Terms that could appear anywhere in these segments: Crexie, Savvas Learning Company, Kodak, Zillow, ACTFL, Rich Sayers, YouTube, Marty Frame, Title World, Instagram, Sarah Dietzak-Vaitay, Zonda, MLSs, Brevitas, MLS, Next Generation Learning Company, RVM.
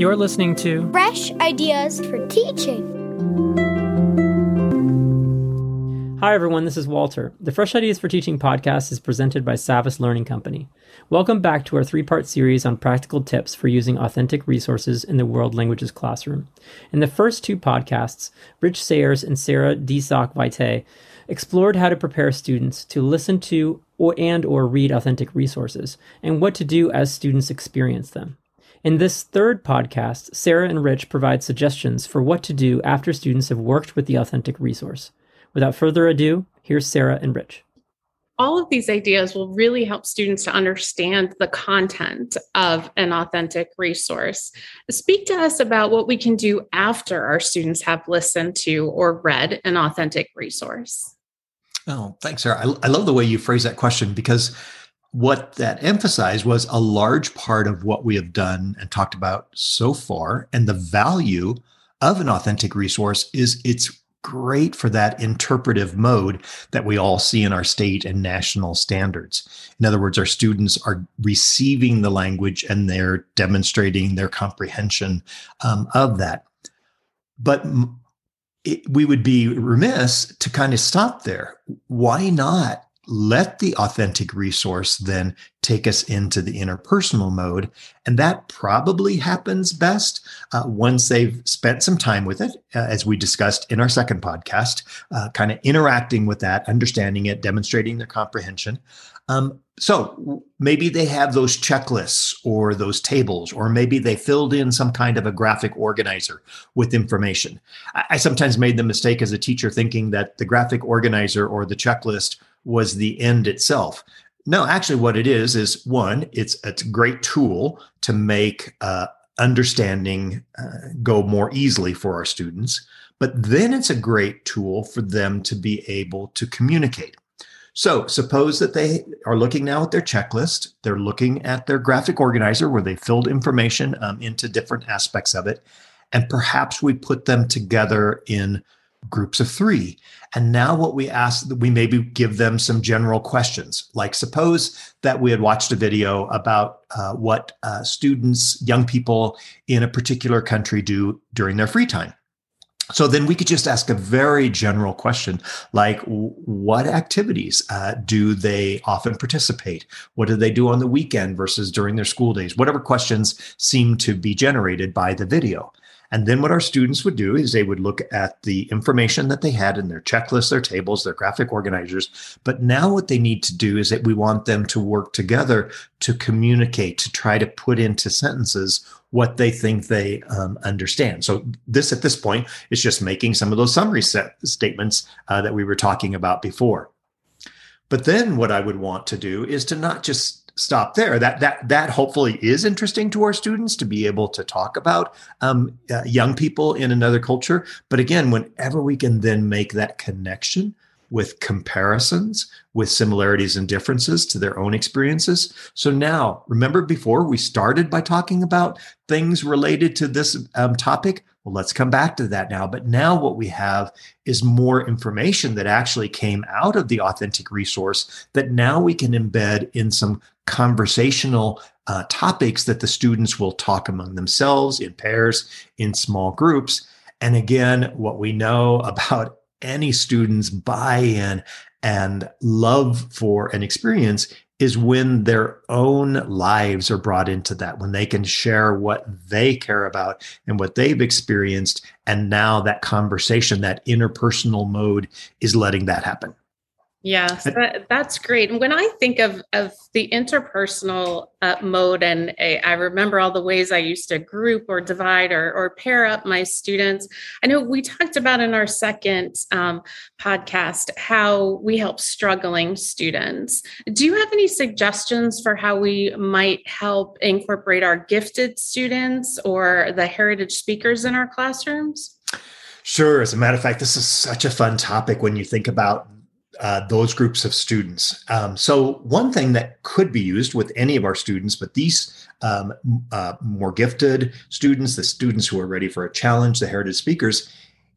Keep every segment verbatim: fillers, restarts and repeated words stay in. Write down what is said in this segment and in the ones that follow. You're listening to Fresh Ideas for Teaching. Hi, everyone. This is Walter. The Fresh Ideas for Teaching podcast is presented by Savvas Learning Company. Welcome back to our three-part series on practical tips for using authentic resources in the world languages classroom. In the first two podcasts, Rich Sayers and Sarah Dietzak-Vaitay explored how to prepare students to listen to or and or read authentic resources and what to do as students experience them. In this third podcast, Sarah and Rich provide suggestions for what to do after students have worked with the authentic resource. Without further ado, here's Sarah and Rich. All of these ideas will really help students to understand the content of an authentic resource. Speak to us about what we can do after our students have listened to or read an authentic resource. Oh, thanks, Sarah. I, I love the way you phrased that question, because what that emphasized was a large part of what we have done and talked about so far. And the value of an authentic resource is it's great for that interpretive mode that we all see in our state and national standards. In other words, our students are receiving the language and they're demonstrating their comprehension um, of that. But it, we would be remiss to kind of stop there. Why not let the authentic resource then take us into the interpersonal mode? And that probably happens best uh, once they've spent some time with it, uh, as we discussed in our second podcast, uh, kind of interacting with that, understanding it, demonstrating their comprehension. Um, so maybe they have those checklists or those tables, or maybe they filled in some kind of a graphic organizer with information. I, I sometimes made the mistake as a teacher thinking that the graphic organizer or the checklist was the end itself. No, actually what it is, is one, it's, it's a great tool to make uh, understanding uh, go more easily for our students, but then it's a great tool for them to be able to communicate. So suppose that they are looking now at their checklist, they're looking at their graphic organizer where they filled information um, into different aspects of it, and perhaps we put them together in groups of three. And now what we ask, we maybe give them some general questions, like suppose that we had watched a video about uh, what uh, students, young people in a particular country do during their free time. So then we could just ask a very general question, like what activities uh, do they often participate? What do they do on the weekend versus during their school days? Whatever questions seem to be generated by the video. And then what our students would do is they would look at the information that they had in their checklists, their tables, their graphic organizers. But now what they need to do is that we want them to work together to communicate, to try to put into sentences what they think they um, understand. So this, at this point, is just making some of those summary set statements uh, that we were talking about before. But then what I would want to do is to not just stop there. That that that hopefully is interesting to our students to be able to talk about um, uh, young people in another culture. But again, whenever we can then make that connection with comparisons, with similarities and differences to their own experiences. So now, remember before we started by talking about things related to this um, topic? Well, let's come back to that now. But now what we have is more information that actually came out of the authentic resource that now we can embed in some conversational uh, topics that the students will talk among themselves, in pairs, in small groups. And again, what we know about any student's buy-in and love for an experience is when their own lives are brought into that, when they can share what they care about and what they've experienced. And now that conversation, that interpersonal mode is letting that happen. Yes, that, that's great. And when I think of, of the interpersonal uh, mode, and uh, I remember all the ways I used to group or divide or, or pair up my students. I know we talked about in our second um, podcast how we help struggling students. Do you have any suggestions for how we might help incorporate our gifted students or the heritage speakers in our classrooms? Sure. As a matter of fact, this is such a fun topic when you think about Uh, those groups of students. Um, so one thing that could be used with any of our students, but these um, uh, more gifted students, the students who are ready for a challenge, the heritage speakers,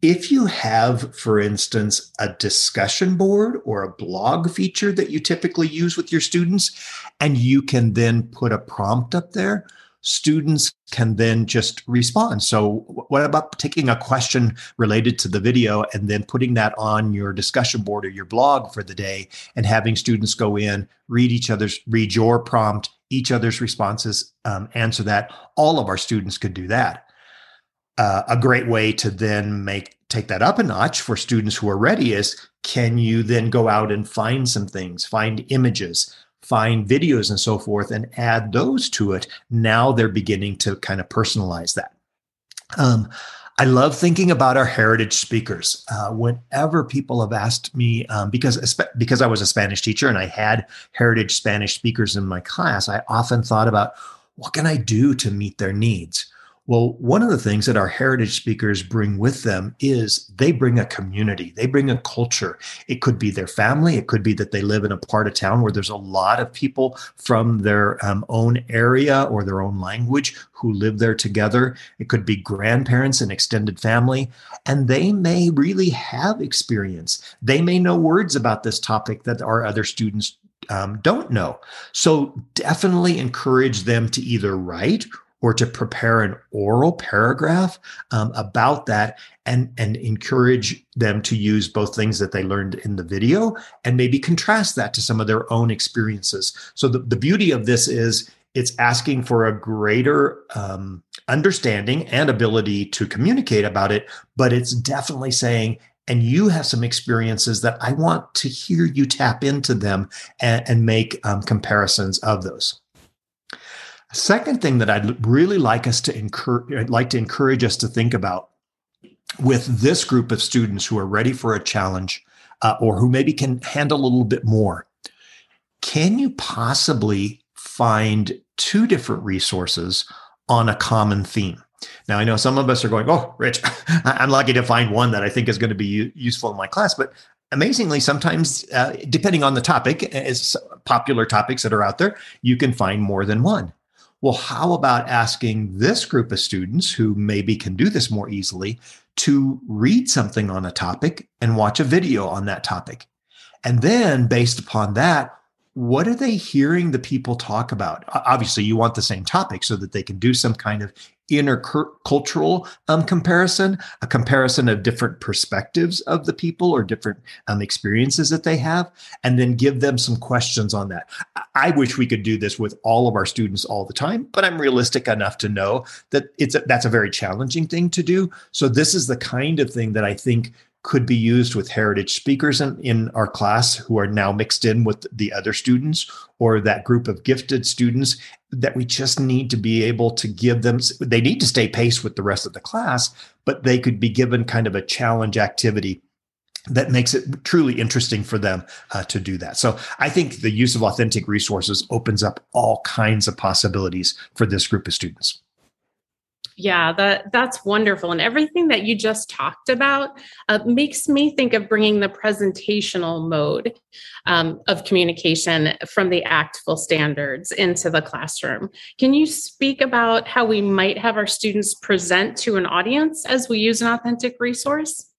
if you have, for instance, a discussion board or a blog feature that you typically use with your students, and you can then put a prompt up there. students can then just respond. So what about taking a question related to the video and then putting that on your discussion board or your blog for the day and having students go in, read each other's, read your prompt, each other's responses, um, answer that. All of our students could do that. Uh, a great way to then make take that up a notch for students who are ready is, can you then go out and find some things, find images, find videos and so forth, and add those to it. Now they're beginning to kind of personalize that. Um, I love thinking about our heritage speakers. Uh, whenever people have asked me, um, because, because I was a Spanish teacher and I had heritage Spanish speakers in my class, I often thought about, what can I do to meet their needs? Well, one of the things that our heritage speakers bring with them is they bring a community, they bring a culture. It could be their family, it could be that they live in a part of town where there's a lot of people from their um, own area or their own language who live there together. It could be grandparents and extended family, and they may really have experience. They may know words about this topic that our other students um, don't know. So definitely encourage them to either write or to prepare an oral paragraph um, about that, and, and encourage them to use both things that they learned in the video and maybe contrast that to some of their own experiences. So the, the beauty of this is it's asking for a greater um, understanding and ability to communicate about it, but it's definitely saying, and you have some experiences that I want to hear you tap into them and, and make um, comparisons of those. Second thing that I'd really like us to encourage, like to encourage us to think about with this group of students who are ready for a challenge uh, or who maybe can handle a little bit more. Can you possibly find two different resources on a common theme? Now, I know some of us are going, oh, Rich, I'm lucky to find one that I think is going to be useful in my class. But amazingly, sometimes, uh, depending on the topic, as popular topics that are out there, you can find more than one. Well, how about asking this group of students who maybe can do this more easily to read something on a topic and watch a video on that topic? And then based upon that, what are they hearing the people talk about? Obviously, you want the same topic so that they can do some kind of intercultural um, comparison, a comparison of different perspectives of the people or different um, experiences that they have, and then give them some questions on that. I wish we could do this with all of our students all the time, but I'm realistic enough to know that it's a, that's a very challenging thing to do. So this is the kind of thing that I think could be used with heritage speakers in, in our class who are now mixed in with the other students or that group of gifted students that we just need to be able to give them. They need to stay pace with the rest of the class, but they could be given kind of a challenge activity that makes it truly interesting for them uh, to do that. So I think the use of authentic resources opens up all kinds of possibilities for this group of students. Yeah, that, that's wonderful. And everything that you just talked about uh, makes me think of bringing the presentational mode um, of communication from the A C T F L standards into the classroom. Can you speak about how we might have our students present to an audience as we use an authentic resource?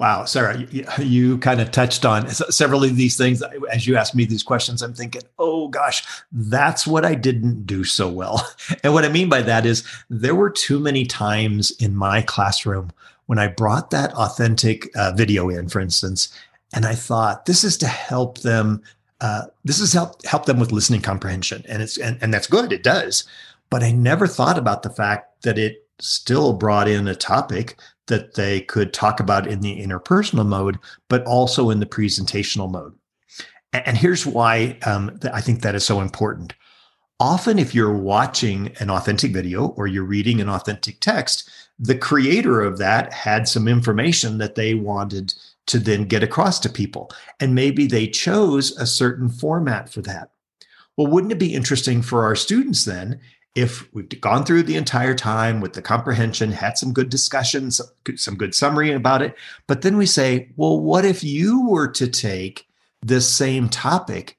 Wow, Sarah, you, you kind of touched on several of these things. As you asked me these questions, I'm thinking, oh gosh, that's what I didn't do so well. And what I mean by that is there were too many times in my classroom when I brought that authentic uh, video in, for instance, and I thought this is to help them. Uh, this is help help them with listening comprehension, and it's and, and that's good. It does, but I never thought about the fact that it still brought in a topic that they could talk about in the interpersonal mode, but also in the presentational mode. And here's why um, I think that is so important. Often, if you're watching an authentic video or you're reading an authentic text, the creator of that had some information that they wanted to then get across to people. And maybe they chose a certain format for that. Well, wouldn't it be interesting for our students then, if we've gone through the entire time with the comprehension, had some good discussions, some good summary about it, but then we say, well, what if you were to take this same topic,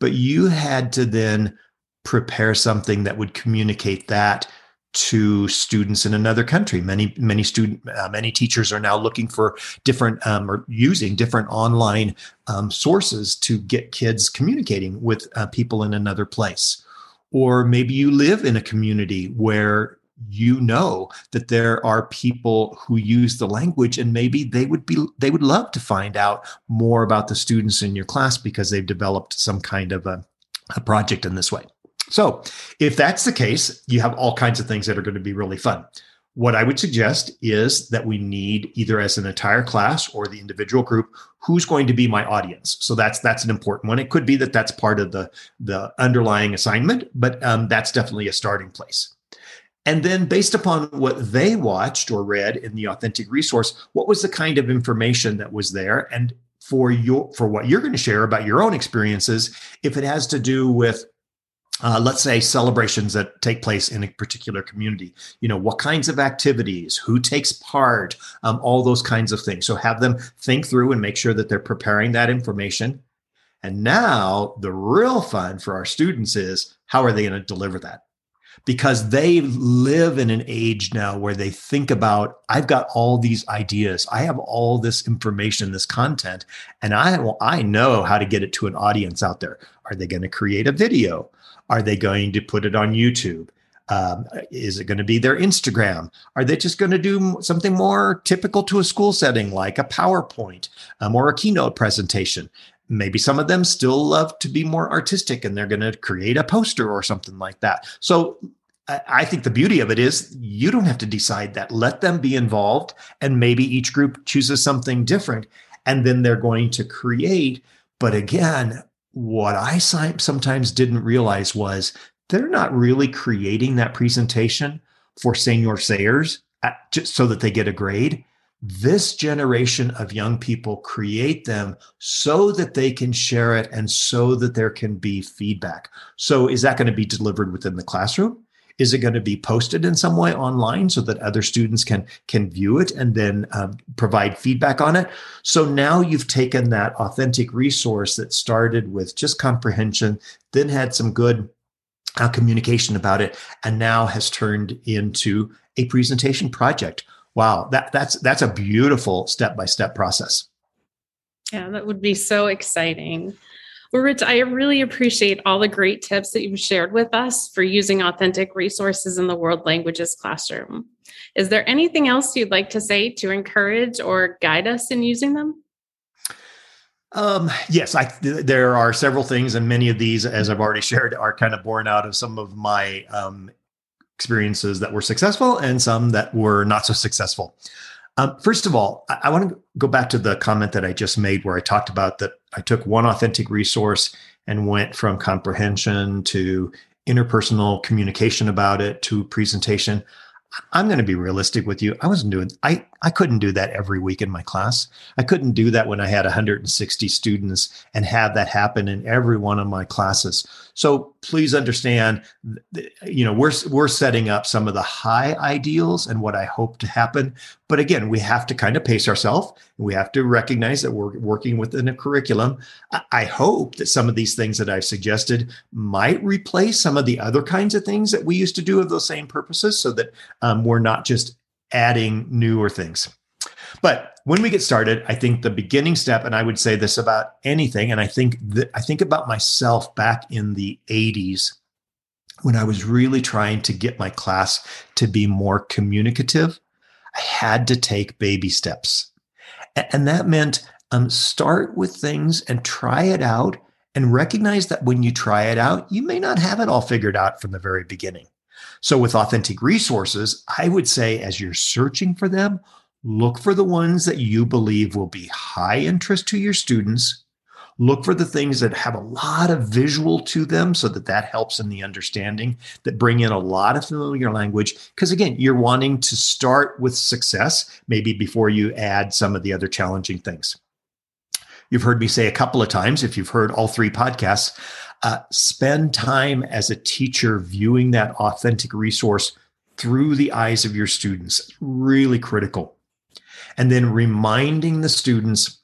but you had to then prepare something that would communicate that to students in another country? Many, many student, uh, many teachers are now looking for different um, or using different online um, sources to get kids communicating with uh, people in another place. Or maybe you live in a community where you know that there are people who use the language, and maybe they would be they would love to find out more about the students in your class because they've developed some kind of a, a project in this way. So if that's the case, you have all kinds of things that are going to be really fun. What I would suggest is that we need, either as an entire class or the individual group, who's going to be my audience. So that's that's an important one. It could be that that's part of the, the underlying assignment, but um, that's definitely a starting place. And then based upon what they watched or read in the authentic resource, what was the kind of information that was there? And for your for what you're going to share about your own experiences, if it has to do with Uh, let's say celebrations that take place in a particular community, you know, what kinds of activities, who takes part, um, all those kinds of things. So have them think through and make sure that they're preparing that information. And now the real fun for our students is, how are they going to deliver that? Because they live in an age now where they think about, I've got all these ideas, I have all this information, this content, and I, well, I know how to get it to an audience out there. Are they going to create a video? Are they going to put it on YouTube? Um, is it going to be their Instagram? Are they just going to do something more typical to a school setting, like a PowerPoint um, or a keynote presentation? Maybe some of them still love to be more artistic and they're going to create a poster or something like that. So I think the beauty of it is you don't have to decide that. Let them be involved, and maybe each group chooses something different, and then they're going to create. But again, what I sometimes didn't realize was they're not really creating that presentation for Señor Sayers at, just so that they get a grade. This generation of young people create them so that they can share it and so that there can be feedback. So is that going to be delivered within the classroom? Is it going to be posted in some way online so that other students can, can view it and then um, provide feedback on it? So now you've taken that authentic resource that started with just comprehension, then had some good uh, communication about it, and now has turned into a presentation project. Wow, that, that's that's a beautiful step-by-step process. Yeah, that would be so exciting. Well, Rich, I really appreciate all the great tips that you've shared with us for using authentic resources in the world languages classroom. Is there anything else you'd like to say to encourage or guide us in using them? Um, yes, I, th- there are several things, and many of these, as I've already shared, are kind of born out of some of my um experiences that were successful and some that were not so successful. Um, first of all, I, I want to go back to the comment that I just made where I talked about that I took one authentic resource and went from comprehension to interpersonal communication about it to presentation. I'm going to be realistic with you. I wasn't doing, I, I couldn't do that every week in my class. I couldn't do that when I had one hundred sixty students and have that happen in every one of my classes. So please understand, you know, we're, we're setting up some of the high ideals and what I hope to happen. But again, we have to kind of pace ourselves. We have to recognize that we're working within a curriculum. I hope that some of these things that I've suggested might replace some of the other kinds of things that we used to do of those same purposes, so that um, we're not just adding newer things. But when we get started, I think the beginning step, and I would say this about anything, and I think that I think about myself back in the eighties when I was really trying to get my class to be more communicative. I had to take baby steps. And that meant um, start with things and try it out, and recognize that when you try it out, you may not have it all figured out from the very beginning. So with authentic resources, I would say, as you're searching for them, look for the ones that you believe will be high interest to your students. Look for the things that have a lot of visual to them, so that that helps in the understanding, that bring in a lot of familiar language. Because again, you're wanting to start with success, maybe before you add some of the other challenging things. You've heard me say a couple of times, if you've heard all three podcasts, uh, spend time as a teacher viewing that authentic resource through the eyes of your students. Really critical. And then reminding the students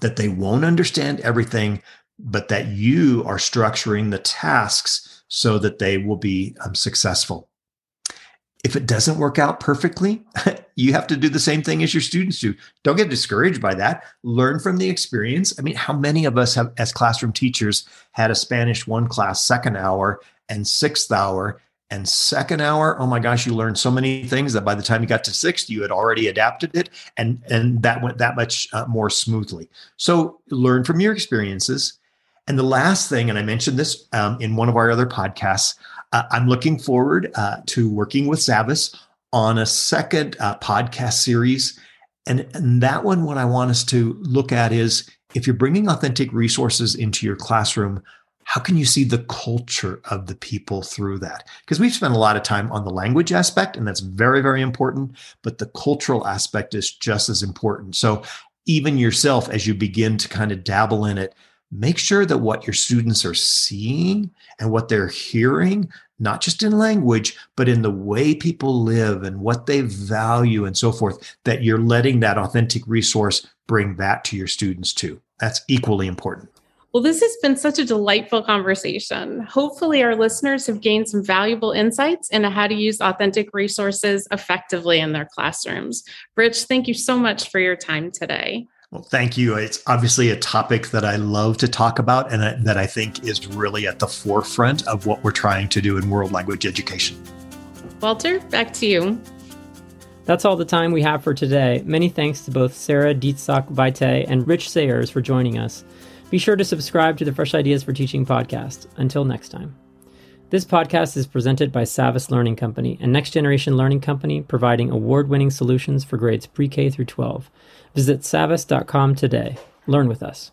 that they won't understand everything, but that you are structuring the tasks so that they will be um, successful. If it doesn't work out perfectly, you have to do the same thing as your students do. Don't get discouraged by that. Learn from the experience. I mean, how many of us have, as classroom teachers, had a Spanish one class, second hour and sixth hour and second hour? Oh my gosh, you learned so many things that by the time you got to sixth, you had already adapted it, and, and that went that much uh, more smoothly. So learn from your experiences. And the last thing, and I mentioned this um, in one of our other podcasts, Uh, I'm looking forward uh, to working with Savvas on a second uh, podcast series. And, and that one, what I want us to look at is, if you're bringing authentic resources into your classroom, how can you see the culture of the people through that? Because we've spent a lot of time on the language aspect, and that's very, very important. But the cultural aspect is just as important. So even yourself, as you begin to kind of dabble in it, make sure that what your students are seeing and what they're hearing, not just in language, but in the way people live and what they value and so forth, that you're letting that authentic resource bring that to your students too. That's equally important. Well, this has been such a delightful conversation. Hopefully our listeners have gained some valuable insights into how to use authentic resources effectively in their classrooms. Rich, thank you so much for your time today. Well, thank you. It's obviously a topic that I love to talk about, and I, that I think is really at the forefront of what we're trying to do in world language education. Walter, back to you. That's all the time we have for today. Many thanks to both Sarah Dietzak-Vaitay and Rich Sayers for joining us. Be sure to subscribe to the Fresh Ideas for Teaching podcast. Until next time. This podcast is presented by Savvas Learning Company, a Next Generation Learning Company providing award-winning solutions for grades pre-K through twelve. Visit savvas dot com today. Learn with us.